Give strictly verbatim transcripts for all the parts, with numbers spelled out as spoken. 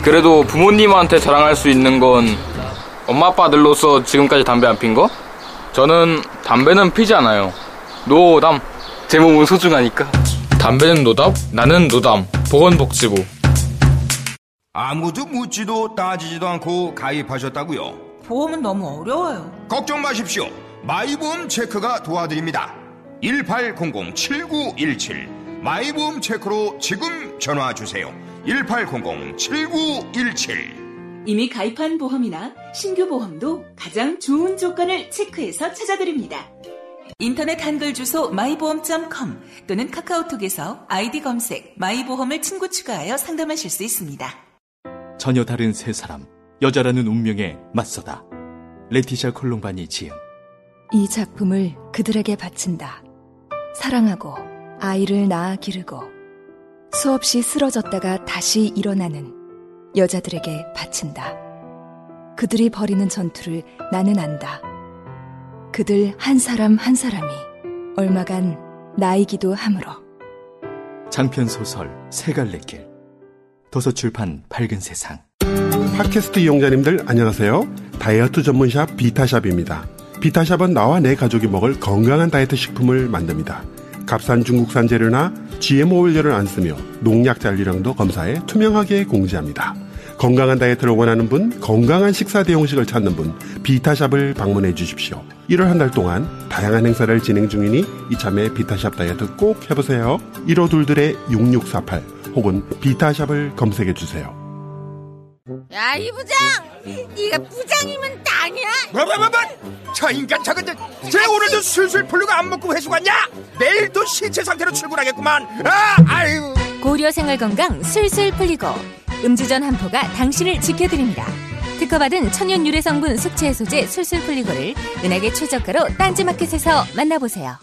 그래도 부모님한테 자랑할 수 있는 건 엄마 아빠들로서 지금까지 담배 안 핀 거? 저는 담배는 피지 않아요. 노담. 제 몸은 소중하니까. 담배는 노답, 나는 노담. 보건복지부. 아무도 묻지도 따지지도 않고 가입하셨다고요? 보험은 너무 어려워요. 걱정 마십시오. 마이보험 체크가 도와드립니다. 일팔공공 칠구일칠 마이보험 체크로 지금 전화주세요. 일팔공공 칠구일칠. 이미 가입한 보험이나 신규 보험도 가장 좋은 조건을 체크해서 찾아드립니다. 인터넷 한글 주소 마이보험 닷 컴 또는 카카오톡에서 아이디 검색 마이보험을 친구 추가하여 상담하실 수 있습니다. 전혀 다른 세 사람, 여자라는 운명에 맞서다. 레티샤 콜롬바니 지음. 이 작품을 그들에게 바친다. 사랑하고 아이를 낳아 기르고 수없이 쓰러졌다가 다시 일어나는 여자들에게 바친다. 그들이 벌이는 전투를 나는 안다. 그들 한 사람 한 사람이 얼마간 나이기도 하므로. 장편소설 세 갈래 길. 도서출판 밝은 세상. 팟캐스트 이용자님들 안녕하세요. 다이어트 전문샵 비타샵입니다. 비타샵은 나와 내 가족이 먹을 건강한 다이어트 식품을 만듭니다. 값싼 중국산 재료나 지엠오 원료를 안 쓰며 농약 잔류량도 검사해 투명하게 공지합니다. 건강한 다이어트를 원하는 분, 건강한 식사 대용식을 찾는 분, 비타샵을 방문해 주십시오. 일 월 한 달 동안 다양한 행사를 진행 중이니 이참에 비타샵 다이어트 꼭 해보세요. 일오이의 육육사팔 혹은 비타샵을 검색해 주세요. 야, 이 부장! 네가 부장이면 땅이야! 뭐, 뭐, 뭐, 뭐! 저 인간 저건 쟤 오늘도 술술 풀리고 안 먹고 회수 갔냐? 내일도 신체 상태로 출근하겠구만! 아, 아유! 고려생활건강 술술 풀리고 음주전 한포가 당신을 지켜드립니다. 특허받은 천연 유래 성분 숙취 해소제 술술 풀리고를 은하계 최저가로 딴지마켓에서 만나보세요.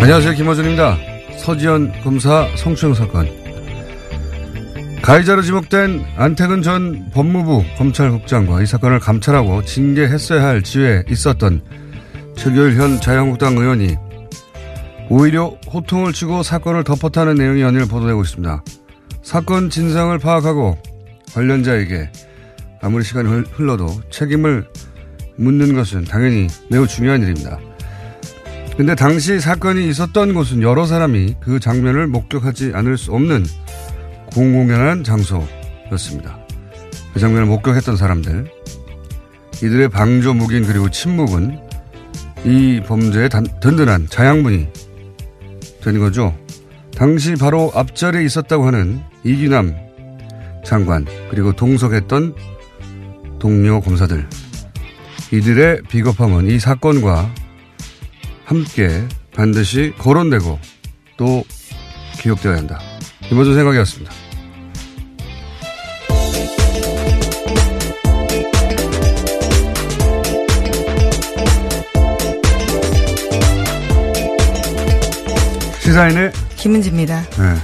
안녕하세요. 김어준입니다. 서지현 검사 성추행 사건. 가해자로 지목된 안태근 전 법무부 검찰국장과 이 사건을 감찰하고 징계했어야 할 지위에 있었던 최교일 현 자유한국당 의원이 오히려 호통을 치고 사건을 덮었다는 내용이 연일 보도되고 있습니다. 사건 진상을 파악하고 관련자에게 아무리 시간이 흘러도 책임을 묻는 것은 당연히 매우 중요한 일입니다. 근데 당시 사건이 있었던 곳은 여러 사람이 그 장면을 목격하지 않을 수 없는 공공연한 장소였습니다. 그 장면을 목격했던 사람들, 이들의 방조, 묵인 그리고 침묵은 이 범죄의 든든한 자양분이 된 거죠. 당시 바로 앞자리에 있었다고 하는 이기남 장관 그리고 동석했던 동료 검사들, 이들의 비겁함은 이 사건과 함께 반드시 거론되고 또 기억되어야 한다. 김어준 생각이었습니다. 시사인의 김은지입니다. 네.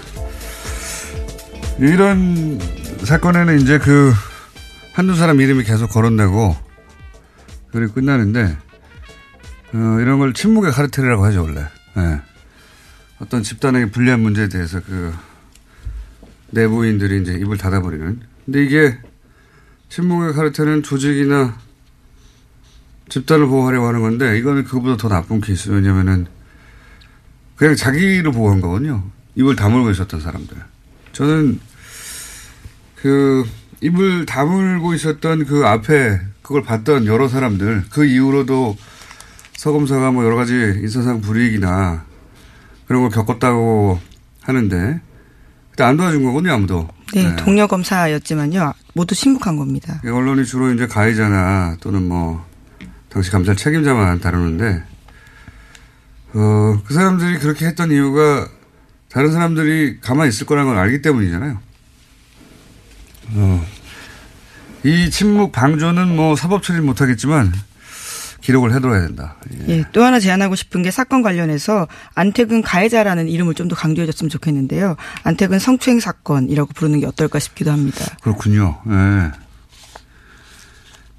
이런 사건에는 이제 그 한두 사람 이름이 계속 거론되고 그리고 끝나는데 어, 이런 걸 침묵의 카르텔이라고 하죠, 원래. 예. 어떤 집단에게 불리한 문제에 대해서 그, 내부인들이 이제 입을 닫아버리는. 근데 이게, 침묵의 카르텔은 조직이나 집단을 보호하려고 하는 건데, 이거는 그거보다 더 나쁜 케이스. 왜냐면은, 그냥 자기를 보호한 거거든요. 입을 다물고 있었던 사람들. 저는, 그, 입을 다물고 있었던 그 앞에 그걸 봤던 여러 사람들, 그 이후로도 서 검사가 뭐 여러 가지 인사상 불이익이나 그런 걸 겪었다고 하는데 그때 안 도와준 거군요, 아무도. 네, 네. 동료 검사였지만요. 모두 신복한 겁니다. 언론이 주로 이제 가해자나 또는 뭐 당시 감찰 책임자만 다루는데 어, 그 사람들이 그렇게 했던 이유가 다른 사람들이 가만히 있을 거라는 걸 알기 때문이잖아요. 어, 이 침묵 방조는 뭐 사법 처리 못하겠지만 기록을 해둬야 된다. 예. 예, 또 하나 제안하고 싶은 게 사건 관련해서 안태근 가해자라는 이름을 좀 더 강조해줬으면 좋겠는데요. 안태근 성추행 사건이라고 부르는 게 어떨까 싶기도 합니다. 그렇군요. 예.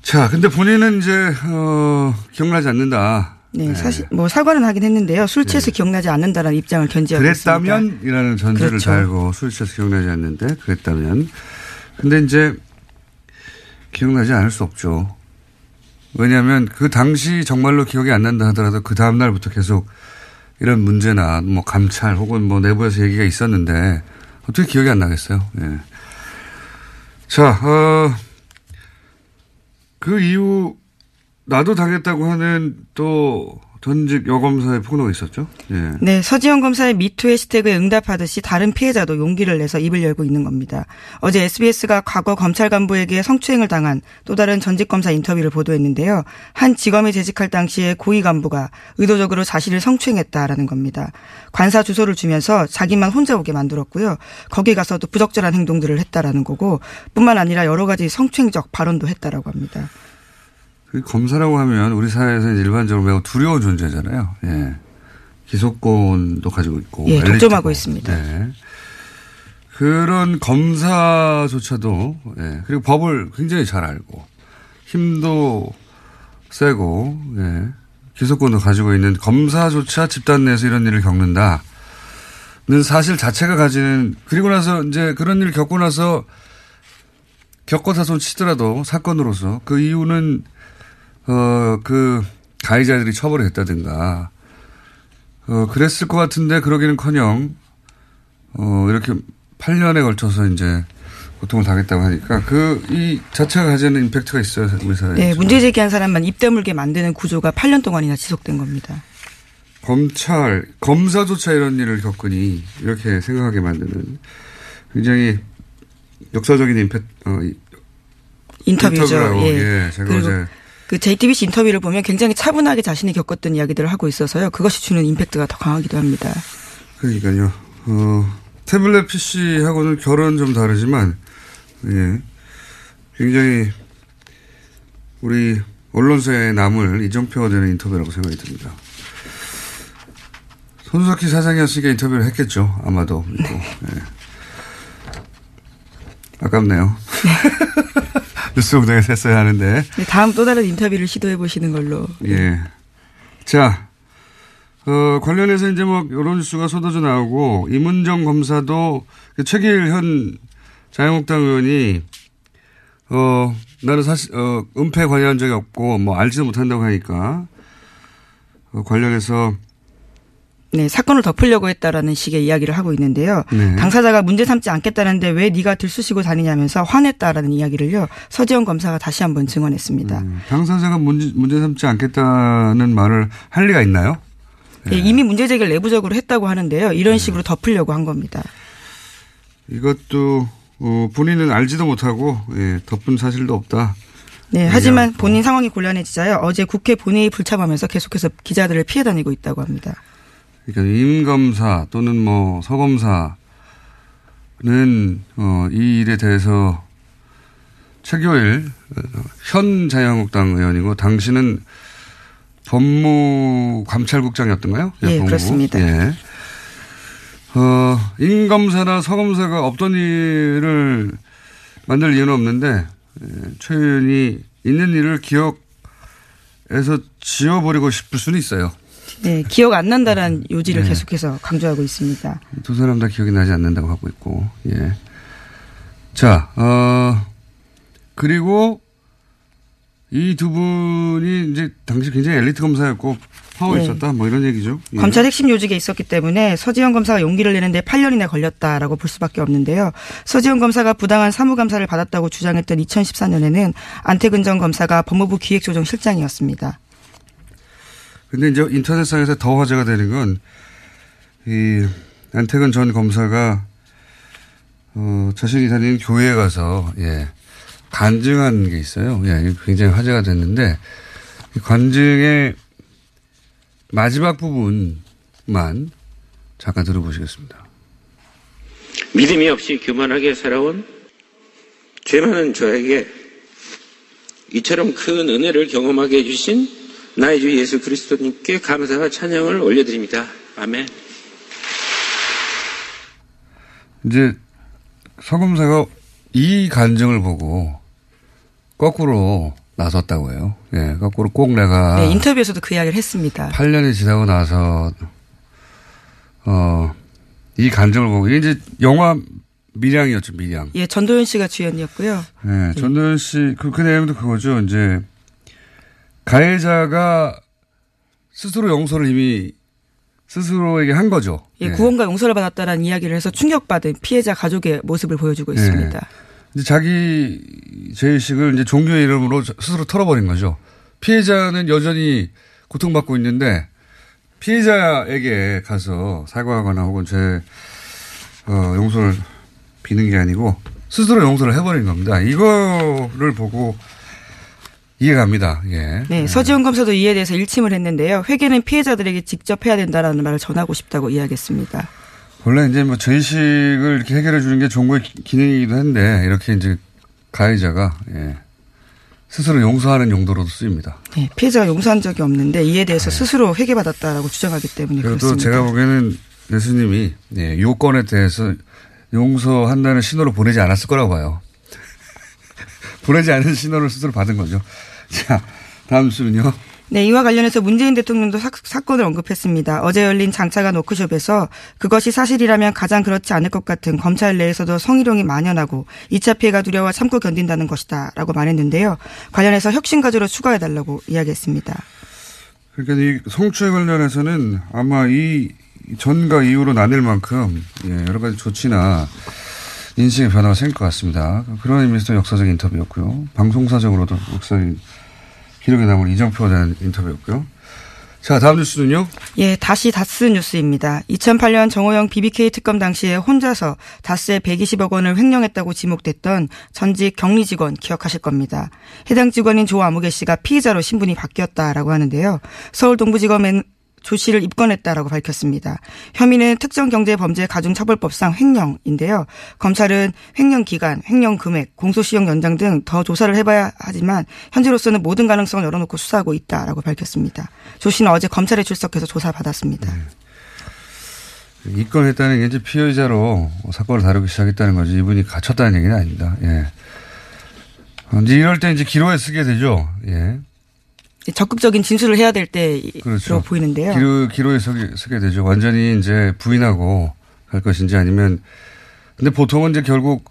자, 근데 본인은 이제 어, 기억나지 않는다. 네, 사실 뭐 사과는 하긴 했는데요. 술 취해서 예. 기억나지 않는다라는 입장을 견지하고 있습니다. 그랬다면이라는 전제를 그렇죠. 달고 술 취해서 기억나지 않는데 그랬다면. 근데 이제 기억나지 않을 수 없죠. 왜냐하면 그 당시 정말로 기억이 안 난다 하더라도 그 다음 날부터 계속 이런 문제나 뭐 감찰 혹은 뭐 내부에서 얘기가 있었는데 어떻게 기억이 안 나겠어요. 예. 자, 어, 그 이후 나도 당했다고 하는 또 전직 여검사의 폭로가 있었죠. 예. 네. 서지현 검사의 미투 해시태그에 응답하듯이 다른 피해자도 용기를 내서 입을 열고 있는 겁니다. 어제 에스비에스가 과거 검찰 간부에게 성추행을 당한 또 다른 전직 검사 인터뷰를 보도했는데요. 한 지검에 재직할 당시에 고위 간부가 의도적으로 자신을 성추행했다라는 겁니다. 관사 주소를 주면서 자기만 혼자 오게 만들었고요. 거기 가서도 부적절한 행동들을 했다라는 거고 뿐만 아니라 여러 가지 성추행적 발언도 했다라고 합니다. 검사라고 하면 우리 사회에서는 일반적으로 매우 두려운 존재잖아요. 예. 기소권도 가지고 있고. 예, 독점하고 있습니다. 네. 그런 검사조차도, 예. 그리고 법을 굉장히 잘 알고, 힘도 세고, 예. 기소권도 가지고 있는 검사조차 집단 내에서 이런 일을 겪는다는 사실 자체가 가지는, 그리고 나서 이제 그런 일을 겪고 나서 겪어사손 치더라도 사건으로서 그 이유는 어, 그, 가해자들이 처벌을 했다든가, 어, 그랬을 것 같은데, 그러기는 커녕, 어, 이렇게 팔 년에 걸쳐서 이제, 고통을 당했다고 하니까, 그, 이 자체가 가지는 임팩트가 있어요, 우리 사회에. 네, 문제 제기한 사람만 입 다물게 만드는 구조가 팔 년 동안이나 지속된 겁니다. 검찰, 검사조차 이런 일을 겪으니, 이렇게 생각하게 만드는 굉장히 역사적인 임팩트, 어, 인터뷰죠. 예. 예, 제가 어제. 그 제이티비씨 인터뷰를 보면 굉장히 차분하게 자신이 겪었던 이야기들을 하고 있어서요. 그것이 주는 임팩트가 더 강하기도 합니다. 그러니까요. 어, 태블릿 피씨하고는 결은 좀 다르지만 예, 굉장히 우리 언론사에 남을 이정표가 되는 인터뷰라고 생각이 듭니다. 손석희 사장이었으니까 인터뷰를 했겠죠. 아마도. 예. 아깝네요. 뉴스 공장에서 했어야 하는데. 네, 다음 또 다른 인터뷰를 시도해 보시는 걸로. 예. 자, 어, 관련해서 이제 뭐 여러 뉴스가 쏟아져 나오고 임은정 검사도 최기일 현 자유한국당 의원이 어, 나는 사실 어, 은폐 관여한 적이 없고 뭐 알지도 못한다고 하니까 어, 관련해서. 네, 사건을 덮으려고 했다라는 식의 이야기를 하고 있는데요. 네. 당사자가 문제 삼지 않겠다는데 왜 네가 들쑤시고 다니냐면서 화냈다라는 이야기를요. 서지현 검사가 다시 한번 증언했습니다. 음, 당사자가 문제, 문제 삼지 않겠다는 말을 할 리가 있나요? 네. 네, 이미 문제 제기를 내부적으로 했다고 하는데요. 이런 식으로 네. 덮으려고 한 겁니다. 이것도 어, 본인은 알지도 못하고 예, 덮은 사실도 없다. 네, 하지만 본인 상황이 곤란해지자요. 어제 국회 본회의 불참하면서 계속해서 기자들을 피해 다니고 있다고 합니다. 그러니까 임검사 또는 뭐 서검사는 어, 이 일에 대해서 최교일 현 자유한국당 의원이고 당시는 법무감찰국장이었던가요? 네, 예, 그렇습니다. 예. 어, 임검사나 서검사가 없던 일을 만들 이유는 없는데 예, 최 의원이 있는 일을 기억에서 지워버리고 싶을 수는 있어요. 네, 기억 안 난다라는 요지를 네. 계속해서 강조하고 있습니다. 두 사람 다 기억이 나지 않는다고 하고 있고, 예. 자, 어, 그리고 이 두 분이 이제 당시 굉장히 엘리트 검사였고 하고 네. 있었다 뭐 이런 얘기죠. 예. 검찰 핵심 요직에 있었기 때문에 서지현 검사가 용기를 내는데 팔 년이나 걸렸다라고 볼 수밖에 없는데요. 서지현 검사가 부당한 사무감사를 받았다고 주장했던 이천십사 년에는 안태근 전 검사가 법무부 기획조정실장이었습니다. 근데 이제 인터넷상에서 더 화제가 되는 건 이 안태근 전 검사가 어, 자신이 다니는 교회에 가서 예, 간증한 게 있어요. 예, 굉장히 화제가 됐는데 이 간증의 마지막 부분만 잠깐 들어보시겠습니다. 믿음이 없이 교만하게 살아온 죄 많은 저에게 이처럼 큰 은혜를 경험하게 해주신 나의 주 예수 그리스도님께 감사와 찬양을 올려드립니다. 아멘. 이제 서검사가 이 간증을 보고 거꾸로 나섰다고 해요. 예, 거꾸로 꼭 내가 네, 인터뷰에서도 그 이야기를 했습니다. 팔 년이 지나고 나서 어, 이 간증을 보고 이게 이제 영화 밀양이었죠, 밀양. 예, 전도연 씨가 주연이었고요. 예, 전도연 씨 그 그 내용도 그거죠. 이제 가해자가 스스로 용서를 이미 스스로에게 한 거죠. 예, 구원과 예. 용서를 받았다라는 이야기를 해서 충격받은 피해자 가족의 모습을 보여주고 예. 있습니다. 이제 자기 죄의식을 이제 종교의 이름으로 스스로 털어버린 거죠. 피해자는 여전히 고통받고 있는데 피해자에게 가서 사과하거나 혹은 죄 어, 용서를 비는 게 아니고 스스로 용서를 해버린 겁니다. 이거를 보고 이해갑니다. 예. 네, 서지훈 검사도 이에 대해서 일침을 했는데요. 회계는 피해자들에게 직접 해야 된다라는 말을 전하고 싶다고 이야기했습니다. 원래 이제 뭐 죄의식을 이렇게 해결해 주는 게 종교의 기능이기도 한데 이렇게 이제 가해자가 예. 스스로 용서하는 용도로도 쓰입니다. 네, 피해자가 용서한 적이 없는데 이에 대해서 예. 스스로 회계받았다라고 주장하기 때문에 그래도 그렇습니다. 제가 보기에는 예수님이 예, 요건에 대해서 용서한다는 신호를 보내지 않았을 거라고 봐요. 보내지 않은 신호를 스스로 받은 거죠. 자, 다음 순요. 네, 이와 관련해서 문재인 대통령도 사, 사건을 언급했습니다. 어제 열린 장차관 워크숍에서 그것이 사실이라면 가장 그렇지 않을 것 같은 검찰 내에서도 성희롱이 만연하고 이 차 피해가 두려워 참고 견딘다는 것이다 라고 말했는데요. 관련해서 혁신과제로 추가해달라고 이야기했습니다. 그러니까 이 성추행 관련해서는 아마 이 전과 이후로 나뉠 만큼 여러 가지 조치나 인식의 변화가 생길 것 같습니다. 그런 의미에서 역사적인 인터뷰였고요. 방송사적으로도 역사적인 기록에 남은 이정표에 대한 인터뷰였고요. 자, 다음 뉴스는요? 예, 다시 다스 뉴스입니다. 이천팔 년 정호영 비비케이 특검 당시에 혼자서 다스의 백이십억 원을 횡령했다고 지목됐던 전직 경리 직원 기억하실 겁니다. 해당 직원인 조 아무개 씨가 피의자로 신분이 바뀌었다라고 하는데요. 서울 동부지검엔 조 씨를 입건했다라고 밝혔습니다. 혐의는 특정경제범죄가중처벌법상 횡령인데요. 검찰은 횡령기간, 횡령금액, 공소시효 연장 등 더 조사를 해봐야 하지만 현재로서는 모든 가능성을 열어놓고 수사하고 있다라고 밝혔습니다. 조 씨는 어제 검찰에 출석해서 조사받았습니다. 네. 입건했다는 게 이제 피의자로 사건을 다루기 시작했다는 거지 이분이 갇혔다는 얘기는 아닙니다. 예. 이제 이럴 때 이제 기로에 쓰게 되죠. 예. 적극적인 진술을 해야 될 때로 그렇죠. 보이는데요. 기로, 기로에 서게, 서게 되죠. 완전히 이제 부인하고 갈 것인지 아니면, 근데 보통은 이제 결국,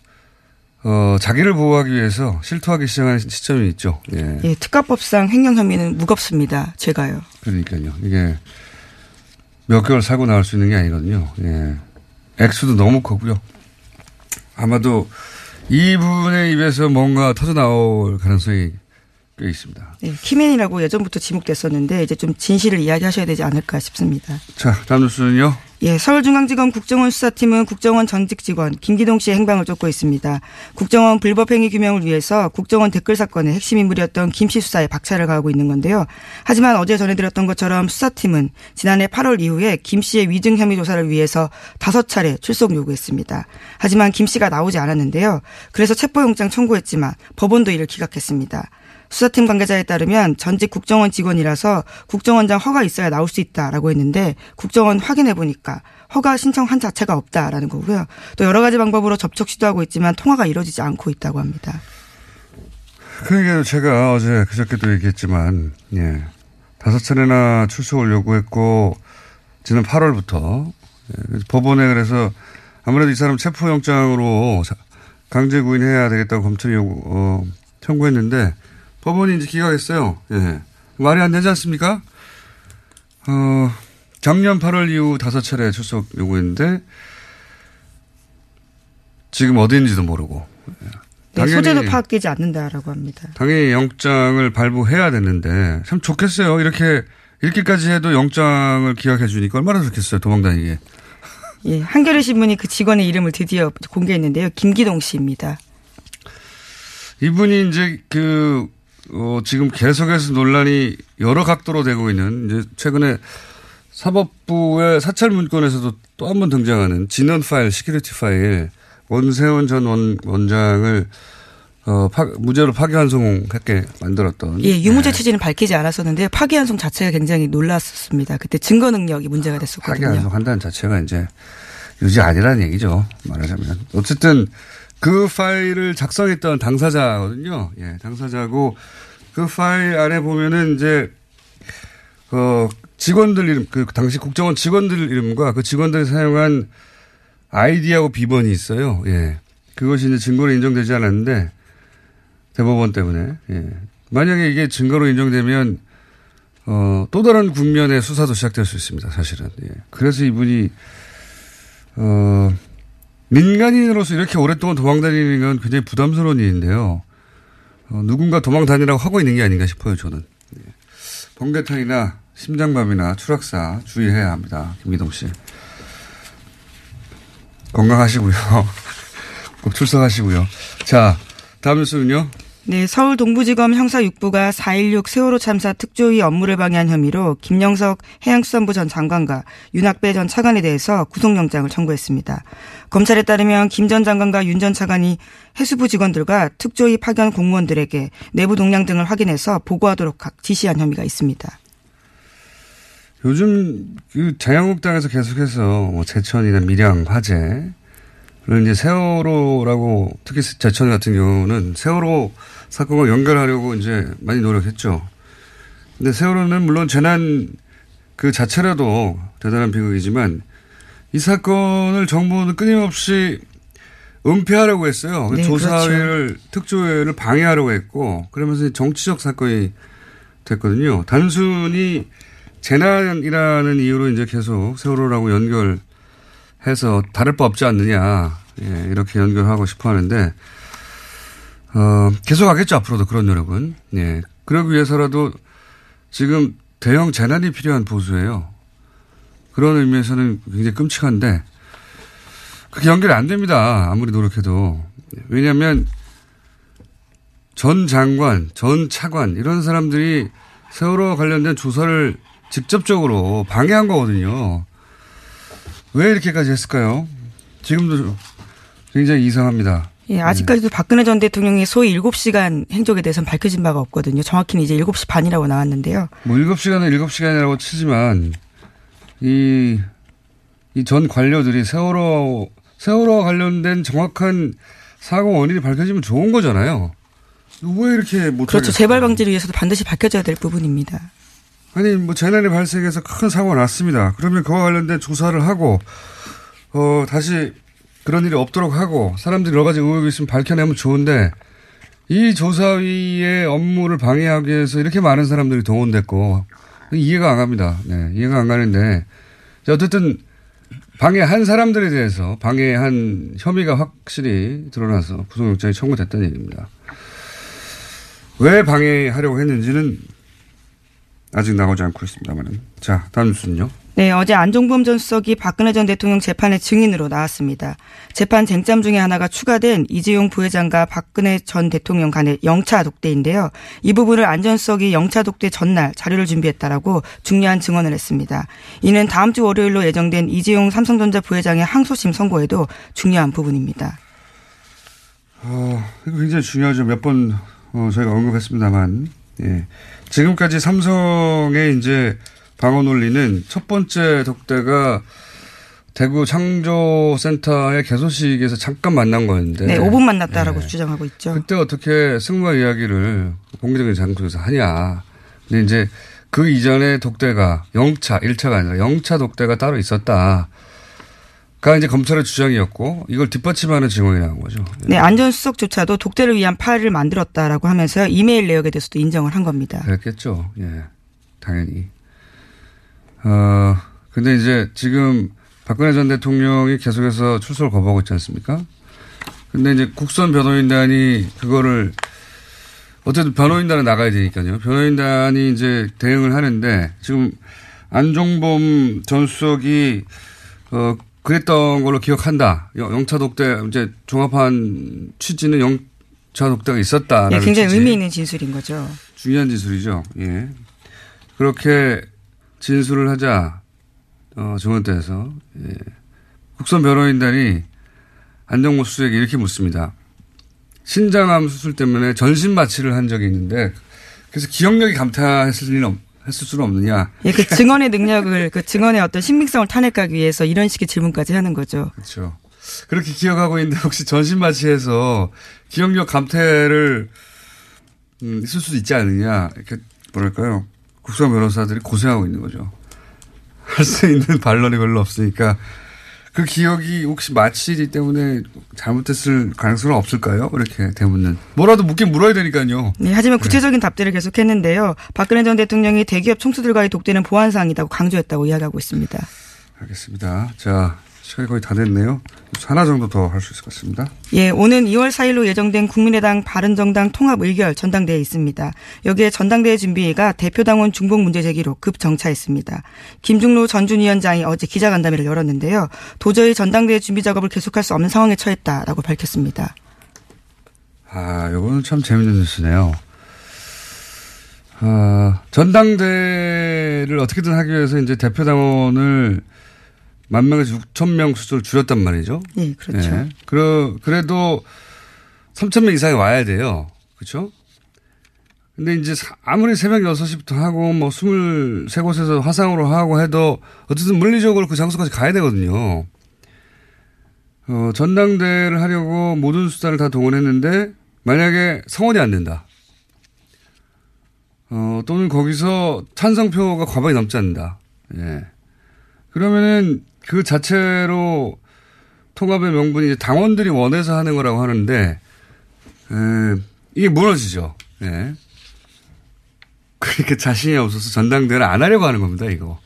어, 자기를 보호하기 위해서 실토하기 시작하는 시점이 있죠. 예. 예, 특가법상 횡령 혐의는 무겁습니다. 제가요. 그러니까요. 이게 몇 개월 살고 나올 수 있는 게 아니거든요. 예. 액수도 너무 크고요. 아마도 이분의 입에서 뭔가 터져 나올 가능성이 꽤 있습니다. 네, 키맨이라고 예전부터 지목됐었는데 이제 좀 진실을 이야기하셔야 되지 않을까 싶습니다. 자, 다음 뉴스는요? 예, 서울중앙지검 국정원 수사팀은 국정원 전직 직원 김기동 씨의 행방을 쫓고 있습니다. 국정원 불법행위 규명을 위해서 국정원 댓글 사건의 핵심 인물이었던 김 씨 수사에 박차를 가하고 있는 건데요. 하지만 어제 전해드렸던 것처럼 수사팀은 지난해 팔월 이후에 김 씨의 위증 혐의 조사를 위해서 다섯 차례 출석 요구했습니다. 하지만 김 씨가 나오지 않았는데요. 그래서 체포영장 청구했지만 법원도 이를 기각했습니다. 수사팀 관계자에 따르면 전직 국정원 직원이라서 국정원장 허가 있어야 나올 수 있다라고 했는데 국정원 확인해 보니까 허가 신청 한 자체가 없다라는 거고요. 또 여러 가지 방법으로 접촉 시도하고 있지만 통화가 이루어지지 않고 있다고 합니다. 그러니까 제가 어제 그저께도 얘기했지만 예, 다섯 차례나 출석을 요구했고 지난 팔월부터 예, 법원에 그래서 아무래도 이 사람 체포영장으로 강제 구인해야 되겠다고 검찰이 요구, 어, 청구했는데 법원이 이제 기각했어요. 예. 말이 안 되지 않습니까? 어, 작년 팔월 이후 다섯 차례 출석 요구했는데 지금 어디인지도 모르고. 네, 소재도 파악되지 않는다라고 합니다. 당연히 영장을 발부해야 됐는데 참 좋겠어요. 이렇게 이렇게까지 해도 영장을 기각해 주니까 얼마나 좋겠어요. 도망다니게. 예, 한겨레 신문이 그 직원의 이름을 드디어 공개했는데요. 김기동 씨입니다. 이분이 이제 그 어, 지금 계속해서 논란이 여러 각도로 되고 있는 이제 최근에 사법부의 사찰 문건에서도 또 한 번 등장하는 진원 파일, 시큐리티 파일, 원세훈 전 원, 원장을 어, 파, 무죄로 파기환송하게 만들었던. 예, 유무죄 네. 취지는 밝히지 않았었는데 파기환송 자체가 굉장히 놀랐었습니다. 그때 증거 능력이 문제가 됐었거든요. 파기환송한다는 자체가 이제 유죄 아니라는 얘기죠. 말하자면. 어쨌든 그 파일을 작성했던 당사자거든요. 예, 당사자고 그 파일 안에 보면은 이제 어, 직원들 이름, 그 당시 국정원 직원들 이름과 그 직원들이 사용한 아이디하고 비번이 있어요. 예, 그것이 이제 증거로 인정되지 않았는데 대법원 때문에 예. 만약에 이게 증거로 인정되면 어, 또 다른 국면의 수사도 시작될 수 있습니다. 사실은. 예. 그래서 이분이 어, 민간인으로서 이렇게 오랫동안 도망다니는 건 굉장히 부담스러운 일인데요. 어, 누군가 도망다니라고 하고 있는 게 아닌가 싶어요. 저는. 예. 번개탄이나 심장마비나 추락사 주의해야 합니다. 김기동 씨. 건강하시고요. 꼭 출석하시고요. 자, 다음 뉴스는요. 네, 서울 동부지검 형사 육 부가 사 일육 세월호 참사 특조위 업무를 방해한 혐의로 김영석 해양수산부 전 장관과 윤 학bae 전 차관에 대해서 구속영장을 청구했습니다. 검찰에 따르면 김 전 장관과 윤 전 차관이 해수부 직원들과 특조위 파견 공무원들에게 내부 동향 등을 확인해서 보고하도록 지시한 혐의가 있습니다. 요즘 그 자유한국당에서 계속해서 뭐 제천이나 밀양 화재를 이제 세월호라고 특히 제천 같은 경우는 세월호 사건과 연결하려고 이제 많이 노력했죠. 근데 세월호는 물론 재난 그 자체라도 대단한 비극이지만 이 사건을 정부는 끊임없이 은폐하려고 했어요. 네, 조사회를 그렇죠. 특조회를 방해하려고 했고 그러면서 정치적 사건이 됐거든요. 단순히 재난이라는 이유로 이제 계속 세월호라고 연결해서 다를 바 없지 않느냐. 예, 이렇게 연결하고 싶어 하는데, 어, 계속 하겠죠. 앞으로도 그런 노력은. 예. 그러기 위해서라도 지금 대형 재난이 필요한 보수예요. 그런 의미에서는 굉장히 끔찍한데, 그게 연결이 안 됩니다. 아무리 노력해도. 왜냐하면 전 장관, 전 차관, 이런 사람들이 세월호와 관련된 조사를 직접적으로 방해한 거거든요. 왜 이렇게까지 했을까요? 지금도 굉장히 이상합니다. 예, 아직까지도 네. 박근혜 전 대통령의 소위 일곱 시간 행적에 대해서는 밝혀진 바가 없거든요. 정확히는 이제 일곱 시 반이라고 나왔는데요. 뭐 일곱 시간은 일곱 시간이라고 치지만 이, 이 전 관료들이 세월호, 세월호와 관련된 정확한 사고 원인이 밝혀지면 좋은 거잖아요. 왜 이렇게 못하겠어요? 그렇죠. 재발 방지를 위해서도 반드시 밝혀져야 될 부분입니다. 아니, 뭐, 재난이 발생해서 큰 사고가 났습니다. 그러면 그와 관련된 조사를 하고, 어, 다시 그런 일이 없도록 하고, 사람들이 여러 가지 의혹이 있으면 밝혀내면 좋은데, 이 조사위의 업무를 방해하기 위해서 이렇게 많은 사람들이 동원됐고, 이해가 안 갑니다. 네, 이해가 안 가는데, 어쨌든, 방해한 사람들에 대해서, 방해한 혐의가 확실히 드러나서 구속영장이 청구됐다는 얘기입니다. 왜 방해하려고 했는지는 아직 나오지 않고 있습니다만은. 자, 다음 뉴스는요. 네, 어제 안종범 전 수석이 박근혜 전 대통령 재판의 증인으로 나왔습니다. 재판 쟁점 중에 하나가 추가된 이재용 부회장과 박근혜 전 대통령 간의 영차 독대인데요. 이 부분을 안 전 수석이 영차 독대 전날 자료를 준비했다라고 중요한 증언을 했습니다. 이는 다음 주 월요일로 예정된 이재용 삼성전자 부회장의 항소심 선고에도 중요한 부분입니다. 어, 이거 굉장히 중요하죠. 몇 번 어, 저희가 언급했습니다만, 예. 지금까지 삼성의 이제 방어 논리는 첫 번째 독대가 대구 창조센터의 개소식에서 잠깐 만난 거였는데. 네, 오 분 만났다라고 예. 주장하고 있죠. 그때 어떻게 승마 이야기를 공개적인 장소에서 하냐. 근데 이제 그 이전에 독대가 영차, 일 차가 아니라 영차 독대가 따로 있었다. 가 이제 검찰의 주장이었고 이걸 뒷받침하는 증언이 나온 거죠. 네, 안 전 수석조차도 독대를 위한 파일을 만들었다라고 하면서 이메일 내역에 대해서도 인정을 한 겁니다. 그랬겠죠. 예, 당연히. 어, 근데 이제 지금 박근혜 전 대통령이 계속해서 출소를 거부하고 있지 않습니까? 근데 이제 국선 변호인단이 그거를 어쨌든 변호인단은 나가야 되니까요. 변호인단이 이제 대응을 하는데 지금 안종범 전 수석이 어, 그랬던 걸로 기억한다. 영차 독대 이제 종합한 취지는 영차 독대가 있었다. 네, 굉장히 취지. 의미 있는 진술인 거죠. 중요한 진술이죠. 예. 그렇게 진술을 하자 어, 정원대에서 예. 국선 변호인단이 안정모 수석에게 이렇게 묻습니다. 신장암 수술 때문에 전신 마취를 한 적이 있는데 그래서 기억력이 감퇴했을 리는 없. 했을 수는 없느냐. 예, 그 증언의 능력을, 그 증언의 어떤 신빙성을 탄핵하기 위해서 이런 식의 질문까지 하는 거죠. 그렇죠. 그렇게 기억하고 있는데 혹시 전신마취해서 기억력 감퇴를 음, 있을 수도 있지 않느냐. 이렇게 뭐랄까요. 국선 변호사들이 고생하고 있는 거죠. 할 수 있는 반론이 별로 없으니까 그 기억이 혹시 마취이기 때문에 잘못했을 가능성은 없을까요? 이렇게 대묻는. 뭐라도 묻긴 물어야 되니까요. 네, 하지만 구체적인 네. 답들을 계속했는데요. 박근혜 전 대통령이 대기업 총수들과의 독대는 보안사항이라고 강조했다고 이야기하고 있습니다. 알겠습니다. 자, 시간이 거의 다 됐네요. 하나 정도 더 할 수 있을 것 같습니다. 예, 오는 이월 사일로 예정된 국민의당 바른정당 통합의결 전당대회 있습니다. 여기에 전당대회 준비회가 대표당원 중복 문제 제기로 급정차했습니다. 김중로 전준위원장이 어제 기자간담회를 열었는데요. 도저히 전당대회 준비 작업을 계속할 수 없는 상황에 처했다라고 밝혔습니다. 아, 이거는 참 재밌는 뉴스네요. 아, 전당대회를 어떻게든 하기 위해서 이제 대표당원을 만 명에서 육천 명 수준을 줄였단 말이죠. 네, 그렇죠. 네. 그러, 그래도 삼천 명 이상이 와야 돼요. 그렇죠? 근데 이제 아무리 새벽 여섯 시부터 하고 뭐 스물세 곳에서 화상으로 하고 해도 어쨌든 물리적으로 그 장소까지 가야 되거든요. 어, 전당대회를 하려고 모든 수단을 다 동원했는데 만약에 성원이 안 된다. 어, 또는 거기서 찬성표가 과반이 넘지 않는다. 예. 네. 그러면은 그 자체로 통합의 명분이 이제 당원들이 원해서 하는 거라고 하는데 에, 이게 무너지죠. 예. 그러니까 자신이 없어서 전당대회를 안 하려고 하는 겁니다. 이거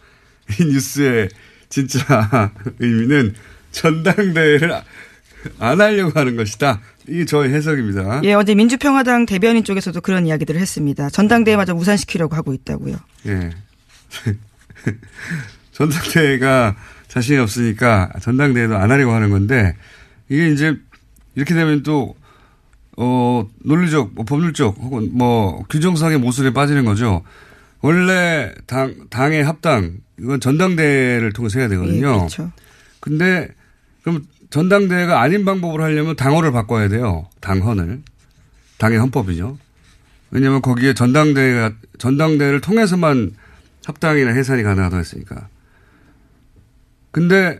이 뉴스의 진짜 의미는 전당대회를 안 하려고 하는 것이다. 이게 저의 해석입니다. 예, 어제 민주평화당 대변인 쪽에서도 그런 이야기들을 했습니다. 전당대회마저 무산시키려고 하고 있다고요. 예. 전당대회가 자신이 없으니까 전당대회도 안 하려고 하는 건데 이게 이제 이렇게 되면 또 어, 논리적, 뭐 법률적 혹은 뭐 규정상의 모순에 빠지는 거죠. 원래 당, 당의 합당 이건 전당대회를 통해서 해야 되거든요. 네, 그렇죠. 근데 그럼 전당대회가 아닌 방법으로 하려면 당헌을 바꿔야 돼요. 당헌을. 당의 헌법이죠. 왜냐하면 거기에 전당대회가 전당대회를 통해서만 합당이나 해산이 가능하다고 했으니까. 근데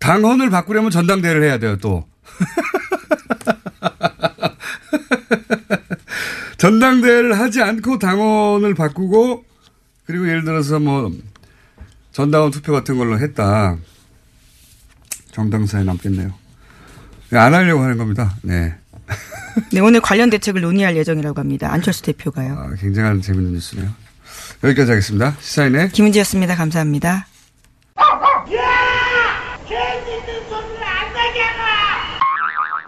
당헌을 바꾸려면 전당대회를 해야 돼요 또. 전당대회를 하지 않고 당헌을 바꾸고 그리고 예를 들어서 뭐 전당원 투표 같은 걸로 했다. 정당사에 남겠네요. 안 하려고 하는 겁니다. 네. 네, 오늘 관련 대책을 논의할 예정이라고 합니다. 안철수 대표가요. 아, 굉장히 재밌는 뉴스네요. 여기까지 하겠습니다. 시사인의 김은지였습니다. 감사합니다.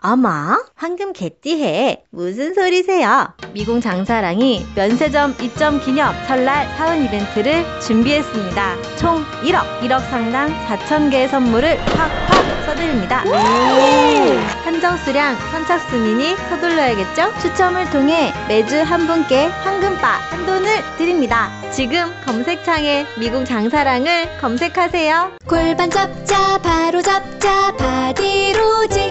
어머, 황금 개띠해. 무슨 소리세요? 미궁 장사랑이 면세점 입점 기념 설날 사은 이벤트를 준비했습니다. 총 일억, 일억 상당 사천 개의 선물을 팍팍 써드립니다. 한정 수량 선착 순이니 서둘러야겠죠? 추첨을 통해 매주 한 분께 황금바 한 돈을 드립니다. 지금 검색창에 미궁 장사랑을 검색하세요. 골반 잡자, 바로 잡자, 바디로직.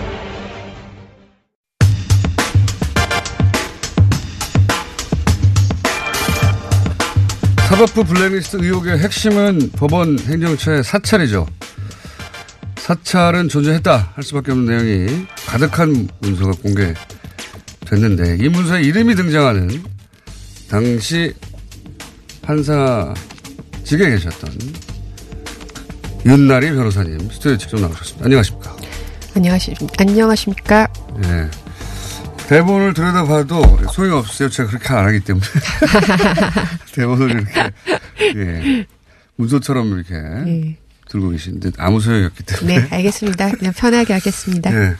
사법부 블랙리스트 의혹의 핵심은 법원 행정처의 사찰이죠. 사찰은 존재했다 할 수밖에 없는 내용이 가득한 문서가 공개됐는데, 이 문서에 이름이 등장하는 당시 판사직에 계셨던 윤나리 변호사님 스튜디오에 직접 나오셨습니다. 안녕하십니까? 안녕하십니까? 네. 대본을 들여다봐도 소용없어요. 제가 그렇게 안 하기 때문에. 대본을 이렇게, 예, 문서처럼 이렇게 예. 들고 계신데 아무 소용이 없기 때문에. 네, 알겠습니다. 그냥 편하게 하겠습니다. 예.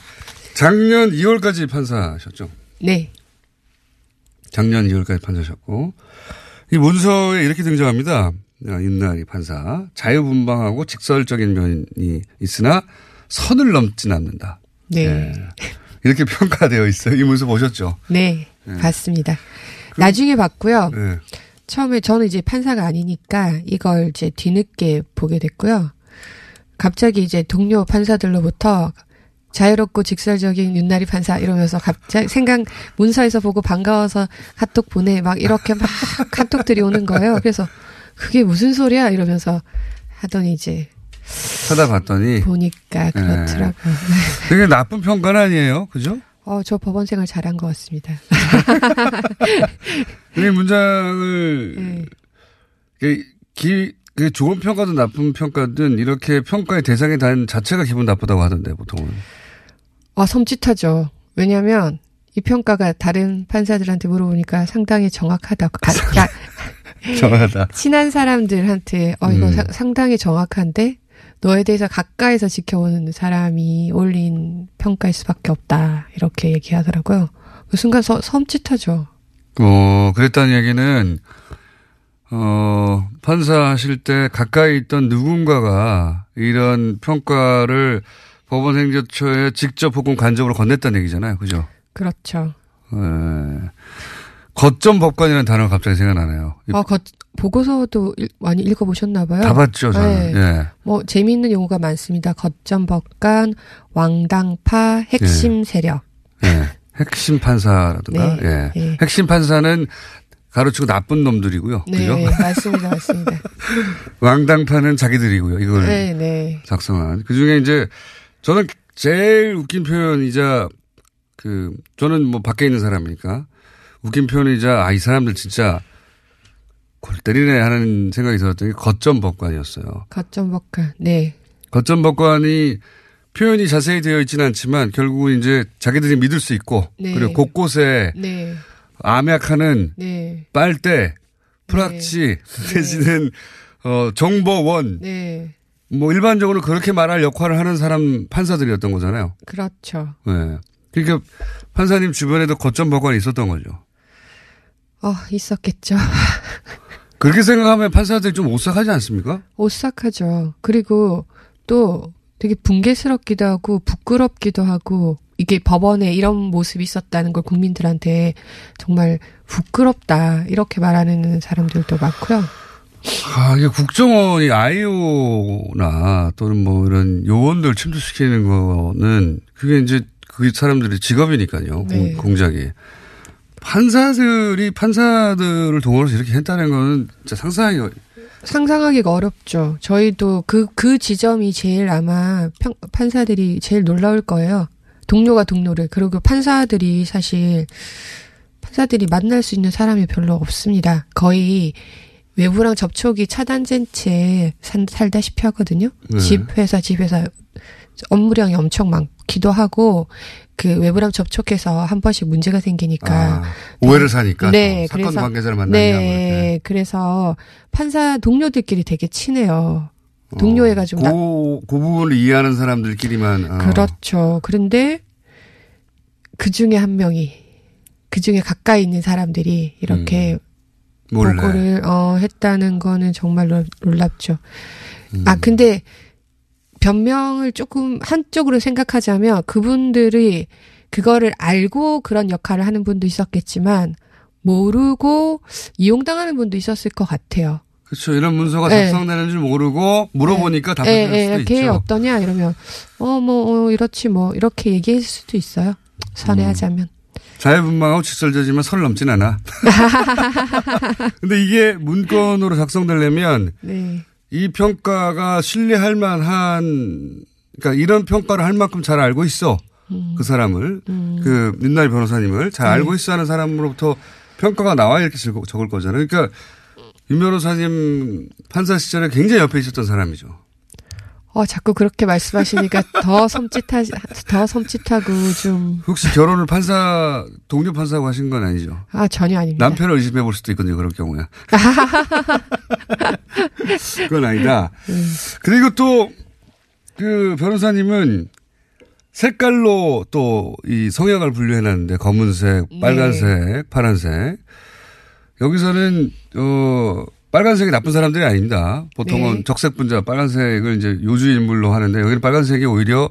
작년 이월까지 판사셨죠? 네. 작년 이월까지 판사셨고, 이 문서에 이렇게 등장합니다. 윤나리 판사. 자유분방하고 직설적인 면이 있으나 선을 넘진 않는다. 네. 예. 이렇게 평가되어 있어요. 이 문서 보셨죠? 네, 네. 봤습니다. 그, 나중에 봤고요. 네. 처음에 저는 이제 판사가 아니니까 이걸 이제 뒤늦게 보게 됐고요. 갑자기 이제 동료 판사들로부터 자유롭고 직설적인 윤나리 판사 이러면서 갑자기 생각 문서에서 보고 반가워서 카톡 보내 막 이렇게 막 카톡들이 오는 거예요. 그래서 그게 무슨 소리야 이러면서 하더니 이제. 찾아봤더니 보니까 그렇더라고요. 네. 되게 나쁜 평가는 아니에요, 그죠? 어, 저 법원 생활 잘한 것 같습니다. 이 문장을 네. 기, 그 좋은 평가든 나쁜 평가든 이렇게 평가의 대상에 단 자체가 기분 나쁘다고 하던데 보통은. 아, 섬찟하죠. 왜냐하면 이 평가가 다른 판사들한테 물어보니까 상당히 정확하다. 정확하다. 친한 사람들한테 어 이거 음. 사, 상당히 정확한데. 너에 대해서 가까이서 지켜보는 사람이 올린 평가일 수밖에 없다. 이렇게 얘기하더라고요. 그 순간 서, 섬찟하죠. 어, 그랬다는 얘기는, 어, 판사하실 때 가까이 있던 누군가가 이런 평가를 법원 행정처에 직접 혹은 간접으로 건넸다는 얘기잖아요. 그죠? 그렇죠. 네. 거점 법관이라는 단어가 갑자기 생각나네요. 아, 거, 보고서도 일, 많이 읽어보셨나 봐요. 다 봤죠, 저는. 네. 예. 뭐 재미있는 용어가 많습니다. 거점 법관, 왕당파, 핵심 예. 세력. 예. 핵심 판사라든가. 네. 예. 예. 핵심 판사는 가로치고 나쁜 놈들이고요. 네, 그죠? 네, 맞습니다, 맞습니다. 왕당파는 자기들이고요. 이걸 네, 네. 작성한. 그 중에 이제 저는 제일 웃긴 표현이자 그 저는 뭐 밖에 있는 사람이니까. 웃긴 표현이자, 아, 이 사람들 진짜 골 때리네 하는 생각이 들었던 게 거점 법관이었어요. 거점 법관, 네. 거점 법관이 표현이 자세히 되어 있지는 않지만 결국은 이제 자기들이 믿을 수 있고 네. 그리고 곳곳에 네. 암약하는 네. 빨대, 프락치 네. 내지는 네. 어, 정보원. 네. 뭐 일반적으로 그렇게 말할 역할을 하는 사람 판사들이었던 거잖아요. 그렇죠. 네. 그러니까 판사님 주변에도 거점 법관이 있었던 거죠. 어, 있었겠죠. 그렇게 생각하면 판사들이 좀 오싹하지 않습니까? 오싹하죠. 그리고 또 되게 붕괴스럽기도 하고 부끄럽기도 하고, 이게 법원에 이런 모습이 있었다는 걸 국민들한테 정말 부끄럽다 이렇게 말하는 사람들도 많고요. 아, 이게 국정원이 아이오나 또는 뭐 이런 요원들 침투시키는 거는 그게 이제 그 사람들이 직업이니까요. 네. 공작이. 판사들이 판사들을 동원해서 이렇게 했다는 건 진짜 상상하기가. 상상하기가 어렵죠. 저희도 그, 그 지점이 제일 아마 평, 판사들이 제일 놀라울 거예요. 동료가 동료를. 그리고 판사들이 사실 판사들이 만날 수 있는 사람이 별로 없습니다. 거의 외부랑 접촉이 차단된 채 산, 살다시피 하거든요. 네. 집 회사 집 회사 업무량이 엄청 많기도 하고 그 외부랑 접촉해서 한 번씩 문제가 생기니까 아, 오해를 사니까 네, 사건 그래서, 관계자를 만나냐 네, 네, 그래서 판사 동료들끼리 되게 친해요. 동료해가지고 어, 그, 그 부분을 이해하는 사람들끼리만 어. 그렇죠. 그런데 그 중에 한 명이 그 중에 가까이 있는 사람들이 이렇게 음. 보고를 어, 했다는 거는 정말 놀, 놀랍죠. 음. 아 근데 변명을 조금 한쪽으로 생각하자면 그분들이 그거를 알고 그런 역할을 하는 분도 있었겠지만 모르고 이용당하는 분도 있었을 것 같아요. 그렇죠. 이런 문서가 네. 작성되는 줄 모르고 물어보니까 답변할 수도 에, 있죠. 걔 없더냐 이러면 어 뭐 어, 이렇지 뭐 이렇게 얘기했을 수도 있어요. 선회하자면. 음. 자유분방하고 직설적이지만 선 넘진 않아. 근데 이게 문건으로 작성되려면 네. 이 평가가 신뢰할 만한, 그러니까 이런 평가를 할 만큼 잘 알고 있어. 음. 그 사람을, 음. 그 윤나일 변호사님을 잘 네. 알고 있어 하는 사람으로부터 평가가 나와야 이렇게 적을 거잖아요. 그러니까 윤 변호사님 판사 시절에 굉장히 옆에 있었던 사람이죠. 어, 자꾸 그렇게 말씀하시니까 더 섬찟하, 더 섬찟하고 좀. 혹시 결혼을 판사, 동료 판사하고 하신 건 아니죠? 아, 전혀 아닙니다. 남편을 의심해 볼 수도 있거든요, 그런 경우야. 그건 아니다. 음. 그리고 또, 그, 변호사님은 색깔로 또 이 성향을 분류해놨는데, 검은색, 빨간색, 네. 파란색. 여기서는, 어, 빨간색이 나쁜 사람들이 아닙니다. 보통은 네. 적색 분자 빨간색을 이제 요주 인물로 하는데 여기는 빨간색이 오히려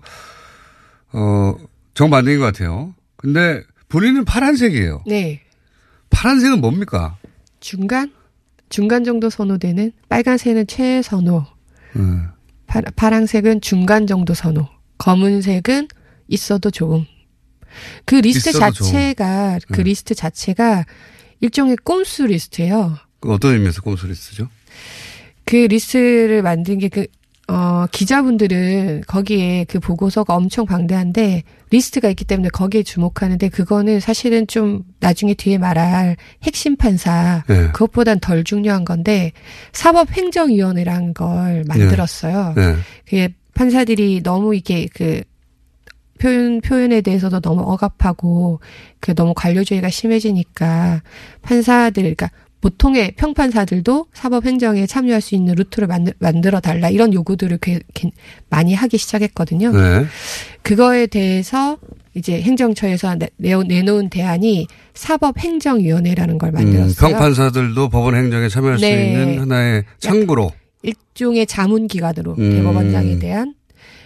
어 정반대인 것 같아요. 근데 본인은 파란색이에요. 네. 파란색은 뭡니까? 중간? 중간 정도 선호되는 빨간색은 최선호. 음. 파, 파란색은 중간 정도 선호. 검은색은 있어도 좋음. 그 리스트 자체가 좋음. 그 음. 리스트 자체가 일종의 꼼수 리스트예요. 그 어떤 의미에서 꼼수 리스트죠? 그 리스트를 만든 게 그, 어, 기자분들은 거기에 그 보고서가 엄청 방대한데 리스트가 있기 때문에 거기에 주목하는데 그거는 사실은 좀 나중에 뒤에 말할 핵심 판사 네. 그것보단 덜 중요한 건데 사법행정위원회란 걸 만들었어요. 네. 네. 그게 판사들이 너무 이게 그 표현, 표현에 대해서도 너무 억압하고 그 너무 관료주의가 심해지니까 판사들, 그러니까 보통의 평판사들도 사법행정에 참여할 수 있는 루트를 만들, 만들어 달라 이런 요구들을 게, 게 많이 하기 시작했거든요. 네. 그거에 대해서 이제 행정처에서 내, 내놓은 대안이 사법행정위원회라는 걸 만들었어요. 음, 평판사들도 법원 행정에 참여할 네. 수 있는 하나의 창구로. 일종의 자문기관으로 음. 대법원장에 대한.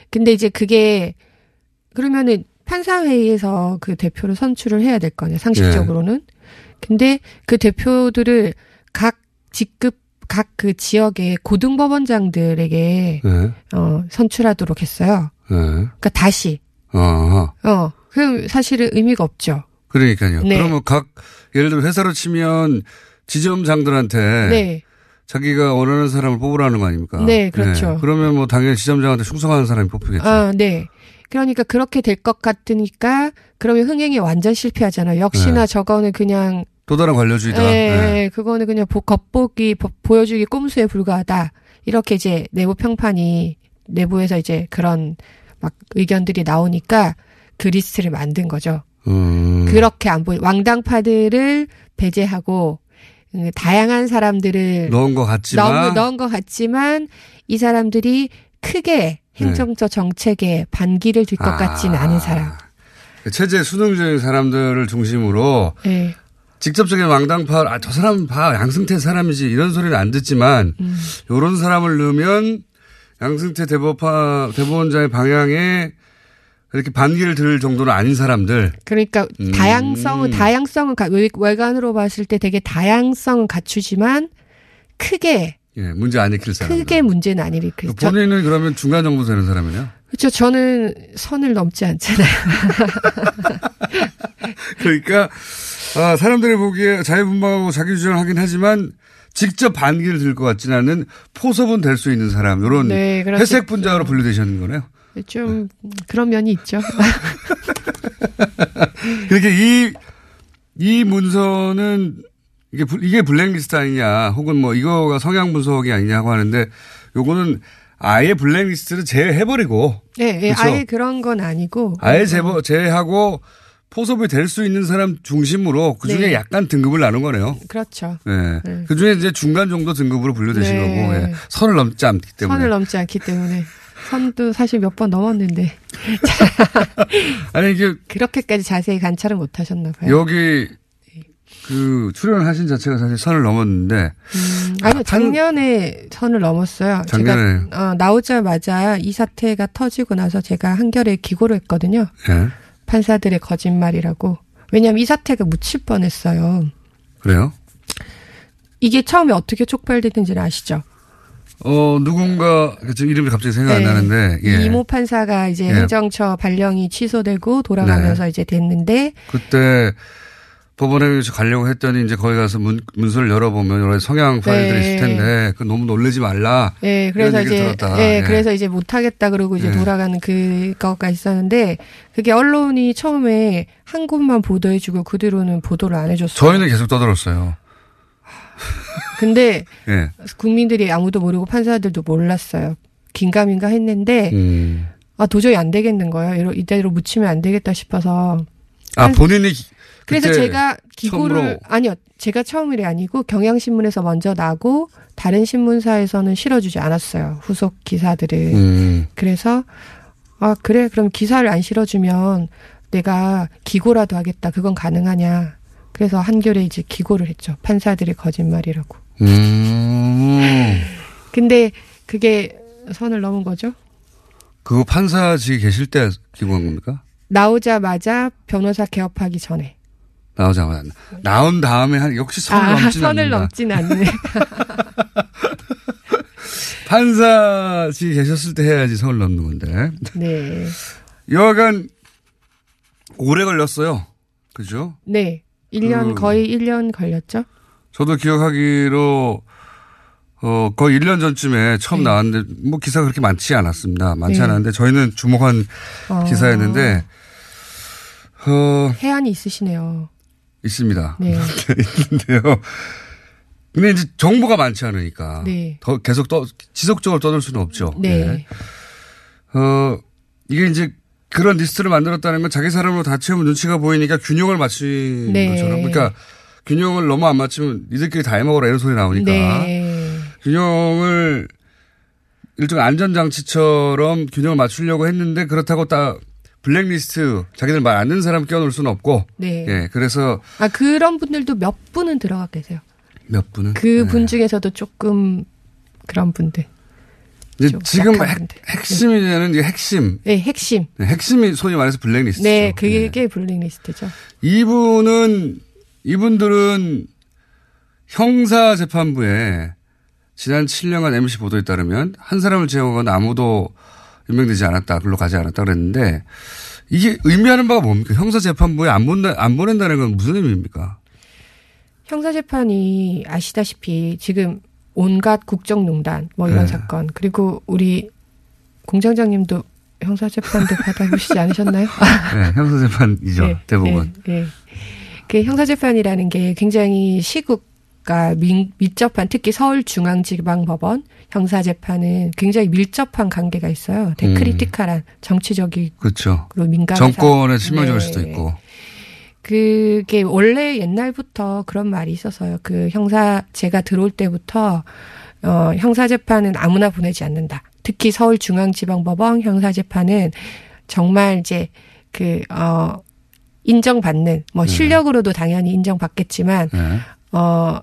근데 이제 그게 그러면은 판사회의에서 그 대표를 선출을 해야 될 거냐 상식적으로는. 네. 근데 그 대표들을 각 직급, 각 그 지역의 고등법원장들에게 네. 어, 선출하도록 했어요. 네. 그러니까 다시. 어. 어. 그럼 사실은 의미가 없죠. 그러니까요. 네. 그러면 각 예를 들어 회사로 치면 지점장들한테 네. 자기가 원하는 사람을 뽑으라는 거 아닙니까? 네, 그렇죠. 네. 그러면 뭐 당연히 지점장한테 충성하는 사람이 뽑히겠죠. 아, 네. 그러니까 그렇게 될 것 같으니까 그러면 흥행이 완전 실패하잖아요. 역시나 네. 저거는 그냥 또 다른 관료주의다. 네, 네. 그거는 그냥 보, 겉보기 보여주기 꼼수에 불과하다. 이렇게 이제 내부 평판이 내부에서 이제 그런 막 의견들이 나오니까 그 리스트를 만든 거죠. 음. 그렇게 안 보이 왕당파들을 배제하고 다양한 사람들을 넣은 것 같지만 넣은 것 같지만 이 사람들이 크게 행정처 네. 정책에 반기를 들 것 아, 같지는 않은 사람. 체제 수능적인 사람들을 중심으로 네. 직접적인 왕당파, 아, 저 사람 봐, 양승태 사람이지 이런 소리는 안 듣지만 음. 이런 사람을 넣으면 양승태 대법파, 대법원장의 방향에 이렇게 반기를 들 정도는 아닌 사람들. 그러니까 음. 다양성은 다양성은 외관으로 봤을 때 되게 다양성은 갖추지만 크게. 예, 문제 안 일으킬 사람. 크게 문제는 안 일으킬 사람. 본인은 그러면 중간 정도 되는 사람이냐? 그렇죠. 저는 선을 넘지 않잖아요. 그러니까 아, 사람들이 보기에 자유분방하고 자기주장을 하긴 하지만 직접 반기를 들 것 같지는 않은 포섭은 될 수 있는 사람. 이런 네, 회색 분자로 분류되시는 거네요. 좀 네. 그런 면이 있죠. 그렇게 이, 이 문서는 이게, 이게 블랙리스트 아니냐, 혹은 뭐 이거가 성향 분석이 아니냐고 하는데 요거는 아예 블랙리스트를 제외해버리고. 네, 네. 아예 그런 건 아니고. 아예 제버, 제외하고 포섭이 될 수 있는 사람 중심으로 그 중에 네. 약간 등급을 나눈 거네요. 그렇죠. 네. 네. 그 중에 이제 중간 정도 등급으로 분류되신 네. 거고. 네. 선을 넘지 않기 때문에. 선을 넘지 않기 때문에. 선도 사실 몇 번 넘었는데. 아니, 이게. 그렇게까지 자세히 관찰을 못 하셨나 봐요. 여기. 그 출연을 하신 자체가 사실 선을 넘었는데 음, 아니요 작년에 선을 넘었어요. 작년에 제가, 어, 나오자마자 이 사태가 터지고 나서 제가 한겨레에 기고를 했거든요. 예. 판사들의 거짓말이라고. 왜냐하면 이 사태가 묻힐 뻔했어요. 그래요? 이게 처음에 어떻게 촉발됐는지는 아시죠? 어 누군가 지금 이름이 갑자기 생각 안 네. 나는데 예. 이모 판사가 이제 예. 행정처 발령이 취소되고 돌아가면서 네. 이제 됐는데 그때. 법원에 가려고 했더니 이제 거기 가서 문, 문서를 열어보면 여러 성향 파일들이 네. 있을 텐데 그 너무 놀라지 말라. 네, 그래서 이제 네, 예. 그래서 이제 못 하겠다 그러고 이제 예. 돌아가는 그거가 있었는데 그게 언론이 처음에 한 곳만 보도해주고 그 뒤로는 보도를 안 해줬어요. 저희는 계속 떠들었어요. 근데 예. 국민들이 아무도 모르고 판사들도 몰랐어요. 긴가민가 했는데 음. 아 도저히 안 되겠는 거예요. 이대로 묻히면 안 되겠다 싶어서. 아 본인이. 그래서 제가 기고를 처음으로. 아니요 제가 처음이 아니고 경향신문에서 먼저 나고 다른 신문사에서는 실어주지 않았어요 후속 기사들을 음. 그래서 아 그래 그럼 기사를 안 실어주면 내가 기고라도 하겠다 그건 가능하냐 그래서 한겨레 이제 기고를 했죠 판사들의 거짓말이라고 음. 근데 그게 선을 넘은 거죠? 그거 판사직 계실 때 기고한 겁니까? 나오자마자 변호사 개업하기 전에. 나오자마자 나온 다음에 한 역시 선을 아, 넘지는 선을 않는다. 넘진 않네. 판사지 계셨을 때 해야지 선을 넘는 건데. 네. 여하간 오래 걸렸어요. 그죠? 네. 일 년 그, 거의 일 년 걸렸죠. 저도 기억하기로 어 거의 일 년 전쯤에 처음 네. 나왔는데 뭐 기사가 그렇게 많지 않았습니다. 많지 네. 않았는데 저희는 주목한 어. 기사였는데 어, 해안이 있으시네요. 있습니다. 네. 있는데요. 근데 이제 정보가 많지 않으니까. 네. 더 계속 떠, 지속적으로 떠들 수는 없죠. 네. 네. 어, 이게 이제 그런 리스트를 만들었다는 건 자기 사람으로 다 채우면 눈치가 보이니까 균형을 맞추는 네. 것처럼. 그러니까 균형을 너무 안 맞추면 니들끼리 다 해먹어라 이런 소리 나오니까. 네. 균형을 일종의 안전장치처럼 균형을 맞추려고 했는데 그렇다고 딱 블랙리스트 자기들 말 안 듣는 사람 끼워놓을 수는 없고. 네. 예, 그래서 아 그런 분들도 몇 분은 들어가 계세요. 몇 분은? 그분 네. 중에서도 조금 그런 분들. 이제 지금 핵, 핵심이 되는 네. 핵심. 네, 핵심. 네, 핵심이 소위 말해서 블랙리스트죠. 네, 그게 네. 블랙리스트죠. 이분은 이분들은 형사 재판부에 지난 칠 년간 엠비씨 보도에 따르면 한 사람을 제외하고는 아무도 임명되지 않았다. 글로 가지 않았다 그랬는데 이게 의미하는 바가 뭡니까? 형사재판부에 안 보낸다, 안 보낸다는 건 무슨 의미입니까? 형사재판이 아시다시피 지금 온갖 국정농단 뭐 이런 네. 사건 그리고 우리 공장장님도 형사재판도 받아보시지 않으셨나요? 네. 형사재판이죠. 네, 대부분. 네, 네. 그 형사재판이라는 게 굉장히 시국 그러니까 밀접한 특히 서울중앙지방법원 형사재판은 굉장히 밀접한 관계가 있어요. 되게 음. 크리티컬한 정치적이고 그렇죠. 민감한 정권에 치명적일 네. 수도 있고. 그게 원래 옛날부터 그런 말이 있어서요. 그 형사제가 들어올 때부터 어, 형사재판은 아무나 보내지 않는다. 특히 서울중앙지방법원 형사재판은 정말 이제 그 어, 인정받는 뭐 실력으로도 네. 당연히 인정받겠지만 네. 어.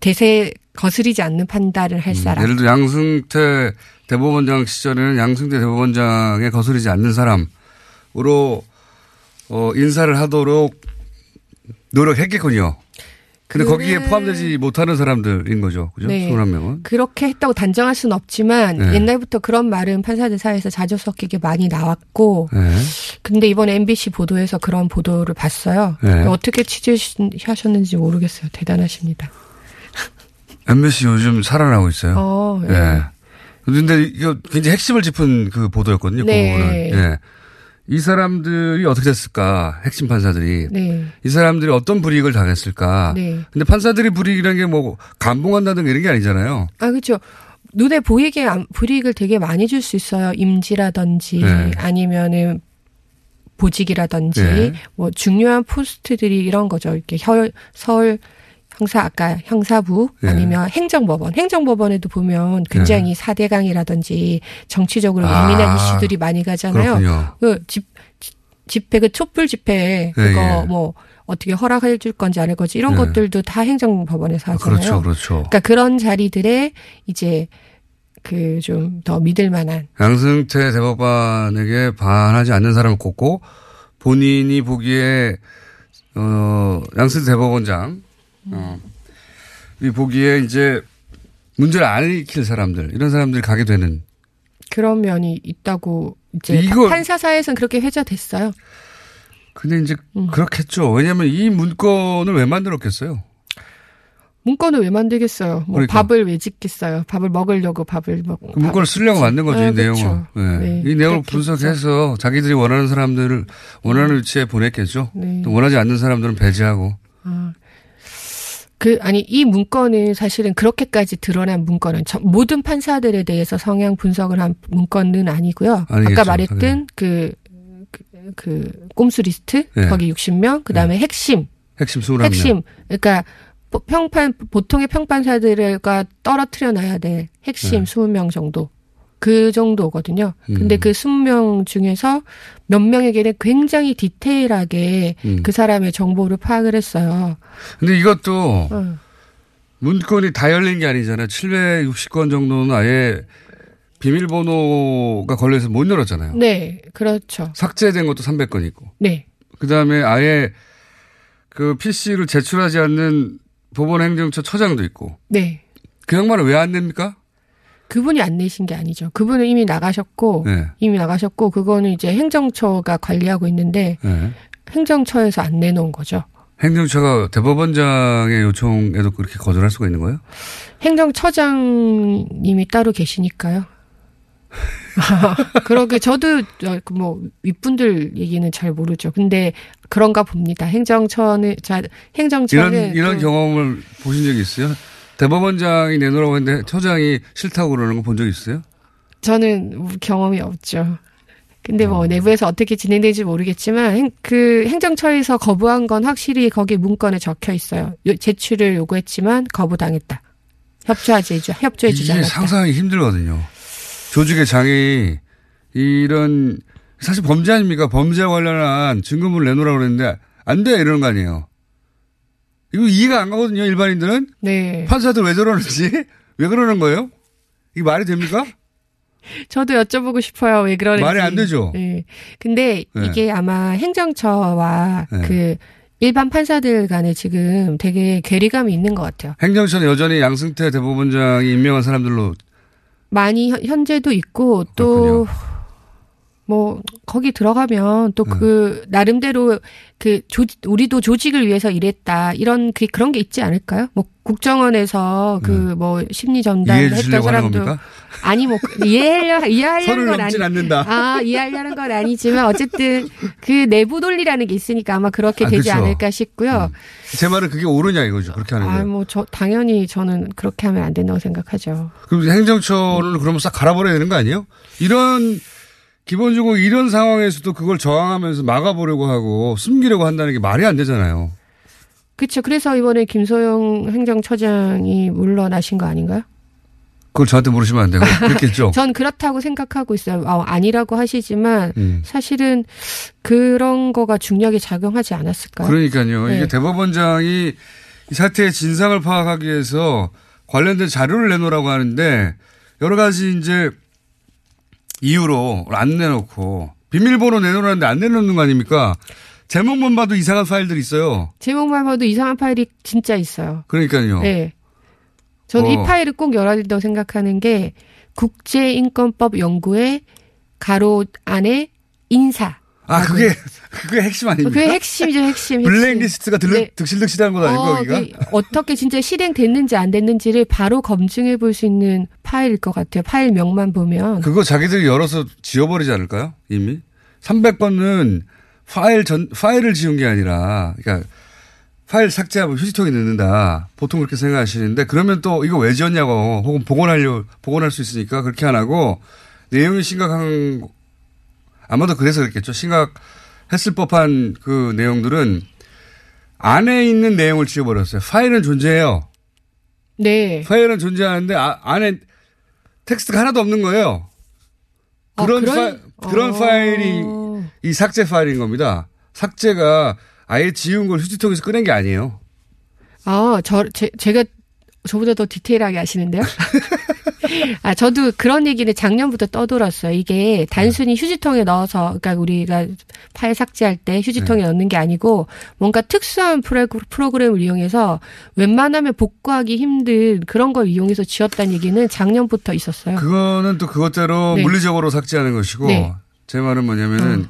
대세에 거스리지 않는 판단을 할 사람. 음, 예를 들어 양승태 대법원장 시절에는 양승태 대법원장에 거스리지 않는 사람으로 어, 인사를 하도록 노력했겠군요. 근데 거기에 포함되지 못하는 사람들인 거죠. 그죠? 네. 이십일 명은. 그렇게 했다고 단정할 수는 없지만 네. 옛날부터 그런 말은 판사들 사이에서 자주 섞이게 많이 나왔고 네. 근데 이번 엠비씨 보도에서 그런 보도를 봤어요. 네. 어떻게 취재하셨는지 모르겠어요. 대단하십니다. 엠비씨 요즘 살아나고 있어요. 어, 네. 예. 근데 이거 굉장히 핵심을 짚은 그 보도였거든요. 네. 예. 이 사람들이 어떻게 됐을까? 핵심 판사들이. 네. 이 사람들이 어떤 불이익을 당했을까? 네. 근데 판사들이 불이익이라는 게 뭐 감봉한다든가 이런 게 아니잖아요. 아, 그렇죠. 눈에 보이게 불이익을 되게 많이 줄 수 있어요. 임지라든지 네. 아니면은 보직이라든지 네. 뭐 중요한 포스트들이 이런 거죠. 이렇게 혈, 서울 형사 아까 형사부 네. 아니면 행정법원. 행정법원에도 보면 굉장히 네. 사대강이라든지 정치적으로 예민한 아, 이슈들이 많이 가잖아요. 그 집, 집회 그 촛불 집회 그거 네, 예. 뭐 어떻게 허락해 줄 건지 안 할 건지 이런 네. 것들도 다 행정법원에서 하잖아요. 아, 그렇죠, 그렇죠. 그러니까 그런 자리들에 이제 그 좀 더 믿을 만한 양승태 대법관에게 반하지 않는 사람을 꼽고 본인이 보기에 어 양승태 대법원장 어, 이 보기에 이제 문제를 안 익힐 사람들 이런 사람들이 가게 되는 그런 면이 있다고 이제 판사사에서는 그렇게 회자됐어요. 근데 이제 음. 그렇겠죠. 왜냐하면 이 문건을 왜 만들었겠어요? 문건을 왜 만들겠어요? 뭐 그러니까. 밥을 왜 짓겠어요? 밥을 먹으려고 밥을 먹고. 그 문건을 쓰려고 만든 거죠, 아, 이 내용을. 네. 네, 이 내용을 분석해서 자기들이 원하는 사람들을 원하는 위치에 보냈겠죠. 네. 또 원하지 않는 사람들은 배제하고. 아. 그 아니 이 문건은 사실은 그렇게까지 드러난 문건은 모든 판사들에 대해서 성향 분석을 한 문건은 아니고요. 아니겠죠, 아까 말했던 그그 그, 그 꼼수 리스트 네. 거기 육십 명 그다음에 네. 핵심 핵심 스물한 명 핵심 그러니까 평판 보통의 평판사들과 떨어뜨려 놔야 될 핵심 네. 이십 명 정도. 그 정도거든요. 근데 음. 그 이십 명 중에서 몇 명에게는 굉장히 디테일하게 음. 그 사람의 정보를 파악을 했어요. 근데 이것도 어. 문건이 다 열린 게 아니잖아요. 칠백육십 건 정도는 아예 비밀번호가 걸려서 못 열었잖아요. 네, 그렇죠. 삭제된 것도 삼백 건 있고. 네. 그 다음에 아예 그 피씨를 제출하지 않는 법원행정처 처장도 있고. 네. 그 양반은 왜 안 냅니까? 그분이 안 내신 게 아니죠. 그분은 이미 나가셨고 네. 이미 나가셨고 그거는 이제 행정처가 관리하고 있는데 네. 행정처에서 안 내놓은 거죠. 행정처가 대법원장의 요청에도 그렇게 거절할 수가 있는 거예요? 행정처장님이 따로 계시니까요. 그러게 저도 뭐 윗분들 얘기는 잘 모르죠. 근데 그런가 봅니다. 행정처는 자 행정처는 이런, 이런 경험을 보신 적이 있어요? 대법원장이 내놓으라고 했는데 처장이 싫다고 그러는 거 본 적 있어요? 저는 경험이 없죠. 근데 뭐 어. 내부에서 어떻게 진행되는지 모르겠지만 행, 그 행정처에서 거부한 건 확실히 거기 문건에 적혀 있어요. 요, 제출을 요구했지만 거부당했다. 협조하지, 협조해주지 않았다. 이게 상상하기 힘들거든요. 조직의 장이 이런 사실 범죄 아닙니까? 범죄와 관련한 증거물을 내놓으라고 그랬는데 안 돼 이러는 거 아니에요. 이거 이해가 안 가거든요, 일반인들은. 네. 판사들 왜 저러는지? 왜 그러는 거예요? 이게 말이 됩니까? 저도 여쭤보고 싶어요, 왜 그러는지. 말이 안 되죠. 네. 근데 네. 이게 아마 행정처와 네. 그 일반 판사들 간에 지금 되게 괴리감이 있는 것 같아요. 행정처는 여전히 양승태 대법원장이 임명한 사람들로. 많이 현재도 있고 또. 그렇군요. 뭐 거기 들어가면 또 그 음. 나름대로 그 조직, 우리도 조직을 위해서 일했다 이런 그 그런 게 있지 않을까요? 뭐 국정원에서 그 뭐 음. 심리 전담했던 사람도 아니 뭐 이해하려 이해하려는 건 아니 않는다. 아 이해하려는 건 아니지만 어쨌든 그 내부 논리라는 게 있으니까 아마 그렇게 아, 되지 그렇죠. 않을까 싶고요. 음. 제 말은 그게 옳으냐 이거죠. 그렇게 하는 게. 아 뭐 저 당연히 저는 그렇게 하면 안 된다고 생각하죠. 그럼 행정처를 음. 그러면 싹 갈아버려야 되는 거 아니에요? 이런 기본적으로 이런 상황에서도 그걸 저항하면서 막아보려고 하고 숨기려고 한다는 게 말이 안 되잖아요. 그렇죠. 그래서 이번에 김소영 행정처장이 물러나신 거 아닌가요? 그걸 저한테 물으시면 안 되고 그렇겠죠. 전 그렇다고 생각하고 있어요. 아, 아니라고 하시지만 음. 사실은 그런 거가 중요하게 작용하지 않았을까요? 그러니까요. 네. 이게 대법원장이 이 사태의 진상을 파악하기 위해서 관련된 자료를 내놓으라고 하는데 여러 가지 이제 이유로 안 내놓고 비밀번호 내놓으라는데 안 내놓는 거 아닙니까? 제목만 봐도 이상한 파일들이 있어요. 제목만 봐도 이상한 파일이 진짜 있어요. 그러니까요. 네. 저는 어. 이 파일을 꼭 열어야 된다고 생각하는 게 국제인권법 연구의 가로 안에 인사. 아, 그게, 그게 핵심 아닙니까? 그게 핵심이죠, 핵심. 핵심. 블랙리스트가 네. 득실득실한 건 아니고, 어, 여기가? 어떻게 진짜 실행됐는지 안 됐는지를 바로 검증해 볼 수 있는 파일일 것 같아요. 파일명만 보면. 그거 자기들이 열어서 지워버리지 않을까요? 이미? 삼백 번은 파일 전, 파일을 지운 게 아니라, 그러니까 파일 삭제하고 휴지통에 넣는다. 보통 그렇게 생각하시는데, 그러면 또 이거 왜 지웠냐고, 혹은 복원하려, 복원할 수 있으니까 그렇게 안 하고, 내용이 심각한, 아마도 그래서 그랬겠죠. 심각했을 법한 그 내용들은 안에 있는 내용을 지워버렸어요. 파일은 존재해요. 네. 파일은 존재하는데, 아, 안에 텍스트가 하나도 없는 거예요. 그런, 아, 그런? 파일, 그런 아. 파일이 이 삭제 파일인 겁니다. 삭제가 아예 지운 걸 휴지통에서 꺼낸 게 아니에요. 아, 저, 제, 제가 저보다 더 디테일하게 아시는데요? 아, 저도 그런 얘기는 작년부터 떠돌았어요. 이게 단순히 휴지통에 넣어서, 그러니까 우리가 파일 삭제할 때 휴지통에 네. 넣는 게 아니고 뭔가 특수한 프로그램을 이용해서 웬만하면 복구하기 힘든 그런 걸 이용해서 지웠다는 얘기는 작년부터 있었어요. 그거는 또 그것대로 네. 물리적으로 삭제하는 것이고 네. 제 말은 뭐냐면은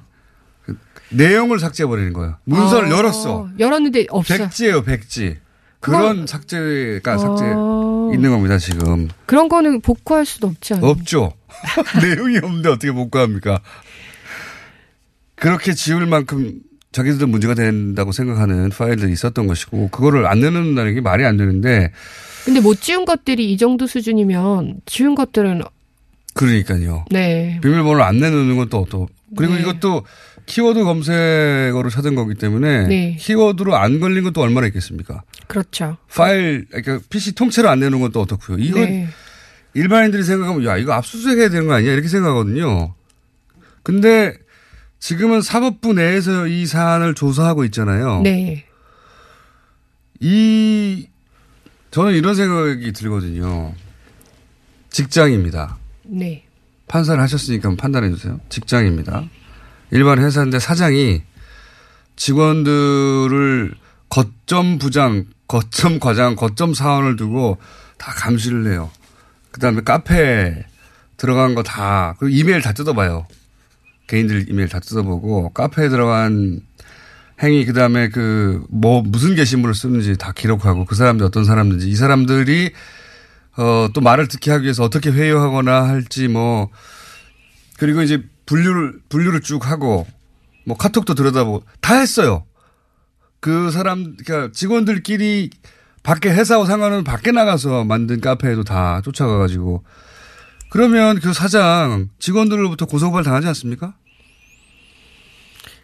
어. 내용을 삭제해버리는 거예요. 문서를 어, 열었어. 열었는데 없어요. 백지예요, 백지. 그런 삭제가 어. 삭제 있는 겁니다, 지금. 그런 거는 복구할 수도 없지 않나요? 없죠. 내용이 없는데 어떻게 복구합니까? 그렇게 지울 만큼 자기들도 문제가 된다고 생각하는 파일들이 있었던 것이고 그거를 안 내놓는다는 게 말이 안 되는데. 근데 못 지운 것들이 이 정도 수준이면 지운 것들은. 그러니까요. 네. 비밀번호를 안 내놓는 건 또 또. 그리고 네. 이것도 키워드 검색어로 찾은 거기 때문에 네. 키워드로 안 걸린 것도 얼마나 있겠습니까? 그렇죠. 파일, 그러니까 피씨 통째로 안 내놓은 것도 어떻고요. 이건 네. 일반인들이 생각하면 야 이거 압수수색 해야 되는 거 아니야 이렇게 생각하거든요. 근데 지금은 사법부 내에서 이 사안을 조사하고 있잖아요. 네. 이 저는 이런 생각이 들거든요. 직장입니다. 네. 판사를 하셨으니까 판단해 주세요. 직장입니다. 네. 일반 회사인데 사장이 직원들을 거점 부장, 거점 과장, 거점 사원을 두고 다 감시를 해요. 그다음에 카페에 들어간 거 다, 그리고 이메일 다 뜯어봐요. 개인들 이메일 다 뜯어보고 카페에 들어간 행위, 그다음에 그 뭐 무슨 게시물을 쓰는지 다 기록하고 그 사람들 어떤 사람인지 이 사람들이 어, 또 말을 듣게 하기 위해서 어떻게 회유하거나 할지 뭐 그리고 이제 분류를, 분류를 쭉 하고, 뭐 카톡도 들여다보고, 다 했어요. 그 사람, 그러니까 직원들끼리 밖에 회사와 상관없는 밖에 나가서 만든 카페에도 다 쫓아가가지고. 그러면 그 사장, 직원들로부터 고소고발 당하지 않습니까?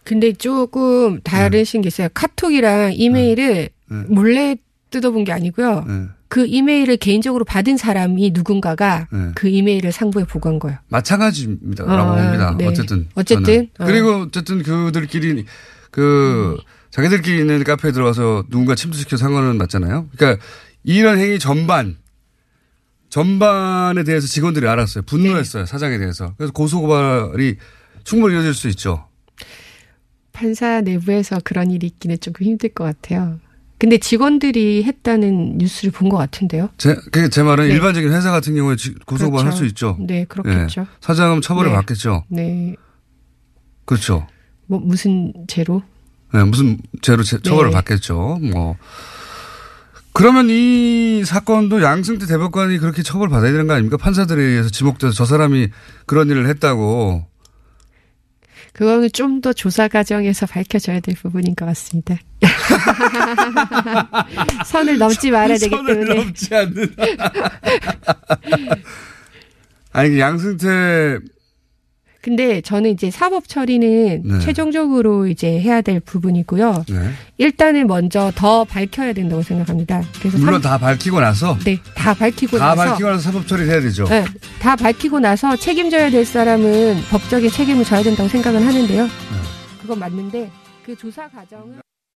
근데 조금 다르신 네. 게 있어요. 카톡이랑 이메일을 네. 네. 몰래 뜯어본 게 아니고요. 네. 그 이메일을 개인적으로 받은 사람이 누군가가 네. 그 이메일을 상부에 보고한 거예요. 마찬가지입니다. 라고 아, 봅니다. 네. 어쨌든. 어쨌든. 어. 그리고 어쨌든 그들끼리 그 음. 자기들끼리 있는 카페에 들어가서 누군가 침투시켜 상관은 맞잖아요. 그러니까 이런 행위 전반. 전반에 대해서 직원들이 알았어요. 분노했어요. 네. 사장에 대해서. 그래서 고소고발이 충분히 이어질 수 있죠. 판사 내부에서 그런 일이 있기는 조금 힘들 것 같아요. 근데 직원들이 했다는 뉴스를 본 것 같은데요. 제, 그게 제 말은 네. 일반적인 회사 같은 경우에 고소고발 그렇죠. 할 수 있죠. 네, 그렇겠죠. 네. 사장은 처벌을 네. 받겠죠. 네. 그렇죠. 뭐, 무슨 죄로? 네, 무슨 죄로 제, 처벌을 네. 받겠죠. 뭐. 그러면 이 사건도 양승태 대법관이 그렇게 처벌받아야 되는 거 아닙니까? 판사들에 의해서 지목돼서 저 사람이 그런 일을 했다고. 그거는 좀 더 조사 과정에서 밝혀져야 될 부분인 것 같습니다. 선을 넘지 말아야 되기 때문에. 선을 넘지 않는. 아니, 양승태. 근데 저는 이제 사법 처리는 네. 최종적으로 이제 해야 될 부분이고요. 네. 일단은 먼저 더 밝혀야 된다고 생각합니다. 그래서 물론 삼... 다 밝히고 나서? 네. 다 밝히고 다 나서. 다 밝히고 나서 사법 처리를 해야 되죠. 네. 다 밝히고 나서 책임져야 될 사람은 법적인 책임을 져야 된다고 생각은 하는데요. 네. 그건 맞는데 그 조사 과정은.